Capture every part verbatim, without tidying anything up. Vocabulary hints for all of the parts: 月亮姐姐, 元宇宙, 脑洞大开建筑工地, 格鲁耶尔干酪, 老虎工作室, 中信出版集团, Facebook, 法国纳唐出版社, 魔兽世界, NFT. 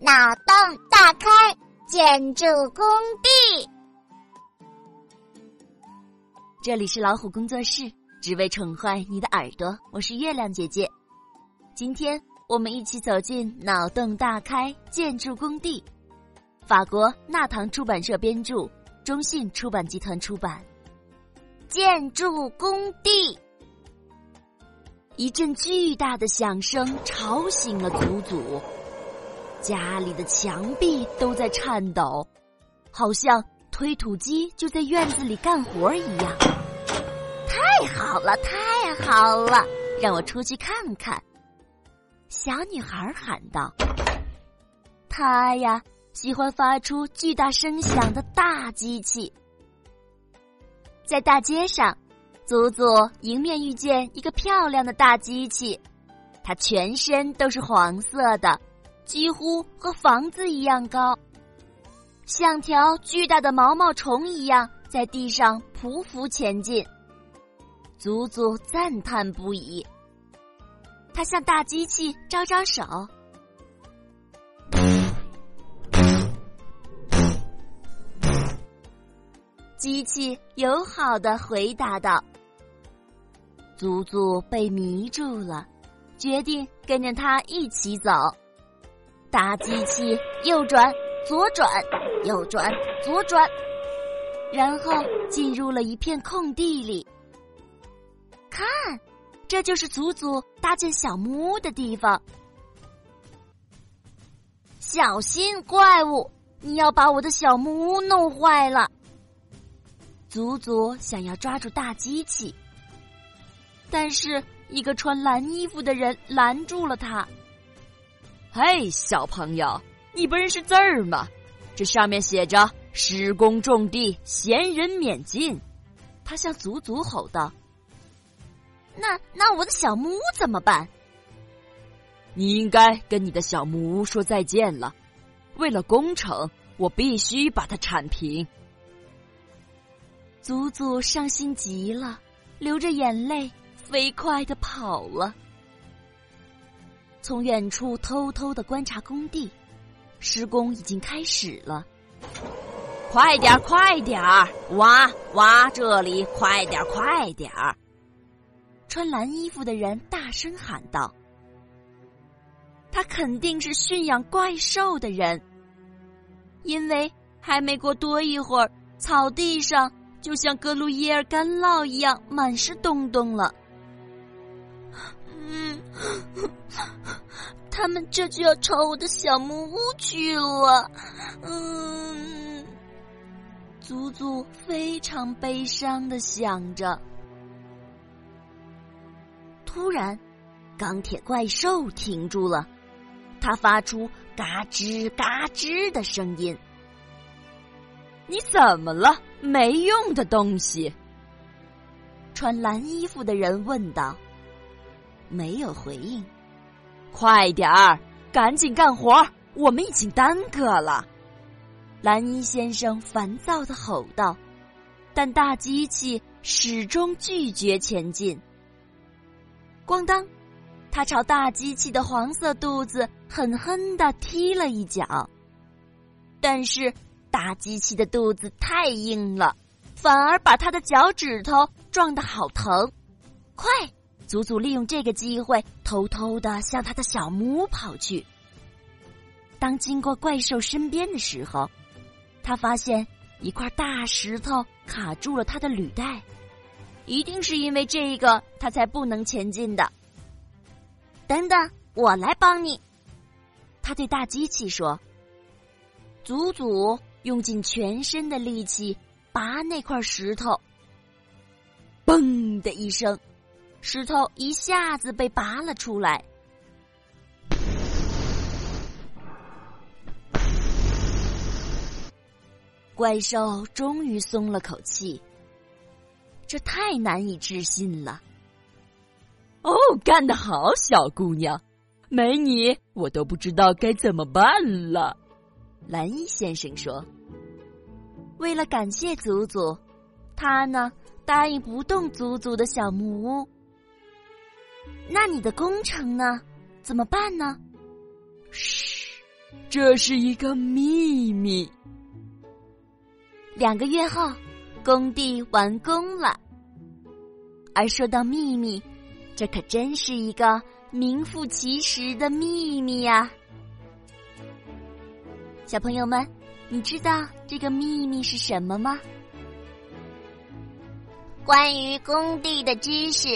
脑洞大开建筑工地。这里是老虎工作室，只为宠坏你的耳朵。我是月亮姐姐，今天我们一起走进脑洞大开建筑工地。法国纳唐出版社编著，中信出版集团出版。建筑工地。一阵巨大的响声吵醒了祖祖，家里的墙壁都在颤抖，好像推土机就在院子里干活一样。太好了，太好了，让我出去看看。小女孩喊道。她呀，喜欢发出巨大声响的大机器。在大街上，祖祖迎面遇见一个漂亮的大机器，它全身都是黄色的，几乎和房子一样高，像条巨大的毛毛虫一样在地上匍匐前进。祖祖赞叹不已，他向大机器招招手。机器友好地回答道。祖祖被迷住了，决定跟着他一起走。大机器右转左转右转左转，然后进入了一片空地里。看，这就是祖祖搭建小木屋的地方。小心怪物，你要把我的小木屋弄坏了。祖祖想要抓住大机器，但是一个穿蓝衣服的人拦住了他。嘿，小朋友，你不认识字儿吗？这上面写着施工重地，闲人免进。他向祖祖吼道。那那我的小木屋怎么办？你应该跟你的小木屋说再见了。为了工程，我必须把它铲平。祖祖伤心极了，流着眼泪飞快地跑了。从远处偷偷地观察工地，施工已经开始了。快点儿，快点儿，挖挖这里，快点儿，快点儿！穿蓝衣服的人大声喊道：“他肯定是驯养怪兽的人，因为还没过多一会儿，草地上就像格鲁耶尔干酪一样满是洞洞了。”嗯。他们这就要朝我的小木屋去了。嗯，祖祖非常悲伤地想着。突然，钢铁怪兽停住了，它发出嘎吱嘎吱的声音。你怎么了，没用的东西？穿蓝衣服的人问道。没有回应。快点儿，赶紧干活，我们已经耽搁了。蓝衣先生烦躁地吼道，但大机器始终拒绝前进。咣当，他朝大机器的黄色肚子狠狠地踢了一脚。但是大机器的肚子太硬了，反而把他的脚趾头撞得好疼。快！祖祖利用这个机会偷偷地向他的小木屋跑去。当经过怪兽身边的时候，他发现一块大石头卡住了他的履带，一定是因为这个他才不能前进的。等等，我来帮你，他对大机器说。祖祖用尽全身的力气拔那块石头，嘣的一声，石头一下子被拔了出来。怪兽终于松了口气，这太难以置信了。哦，干得好，小姑娘，没你我都不知道该怎么办了。蓝衣先生说。为了感谢祖祖，他呢答应不动祖祖的小木屋。那你的工程呢？怎么办呢？嘘，这是一个秘密。两个月后，工地完工了。而说到秘密，这可真是一个名副其实的秘密啊。小朋友们，你知道这个秘密是什么吗？关于工地的知识，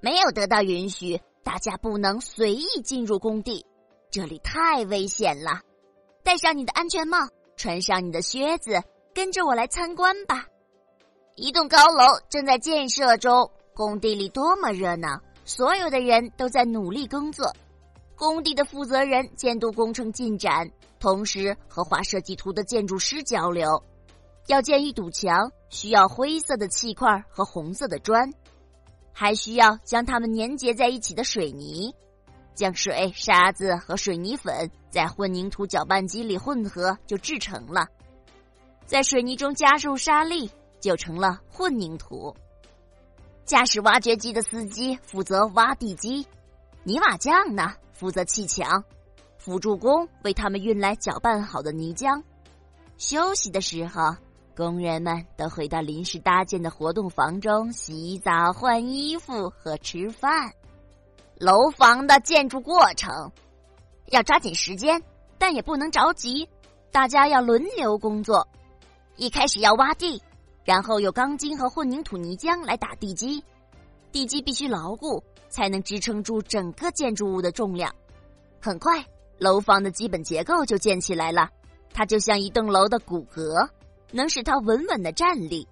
没有得到允许，大家不能随意进入工地，这里太危险了。戴上你的安全帽，穿上你的靴子，跟着我来参观吧。一栋高楼正在建设中，工地里多么热闹，所有的人都在努力工作。工地的负责人监督工程进展，同时和画设计图的建筑师交流。要建一堵墙，需要灰色的砌块和红色的砖，还需要将它们粘结在一起的水泥。将水、沙子和水泥粉在混凝土搅拌机里混合就制成了，在水泥中加入沙粒就成了混凝土。驾驶挖掘机的司机负责挖地基，泥瓦匠呢负责砌墙，辅助工为他们运来搅拌好的泥浆。休息的时候，工人们都回到临时搭建的活动房中洗澡、换衣服和吃饭。楼房的建筑过程要抓紧时间，但也不能着急，大家要轮流工作。一开始要挖地，然后有钢筋和混凝土泥浆来打地基，地基必须牢固，才能支撑住整个建筑物的重量。很快，楼房的基本结构就建起来了，它就像一栋楼的骨骼，能使它稳稳地站立。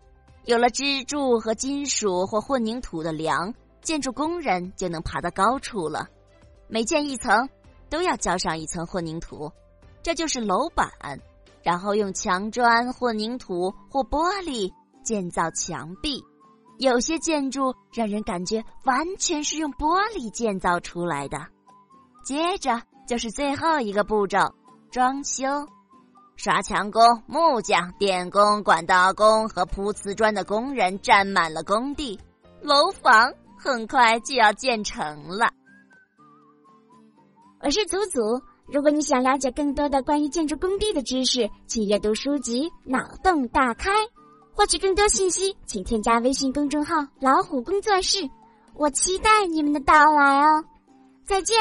有了支柱和金属或混凝土的梁，建筑工人就能爬到高处了。每建一层都要浇上一层混凝土，这就是楼板，然后用墙砖、混凝土或玻璃建造墙壁。有些建筑让人感觉完全是用玻璃建造出来的。接着就是最后一个步骤，装修。刷墙工、木匠、电工、管道工和铺瓷砖的工人占满了工地，楼房很快就要建成了。我是祖祖，如果你想了解更多的关于建筑工地的知识，请阅读书籍《脑洞大开》。获取更多信息，请添加微信公众号“老虎工作室”。我期待你们的到来哦！再见。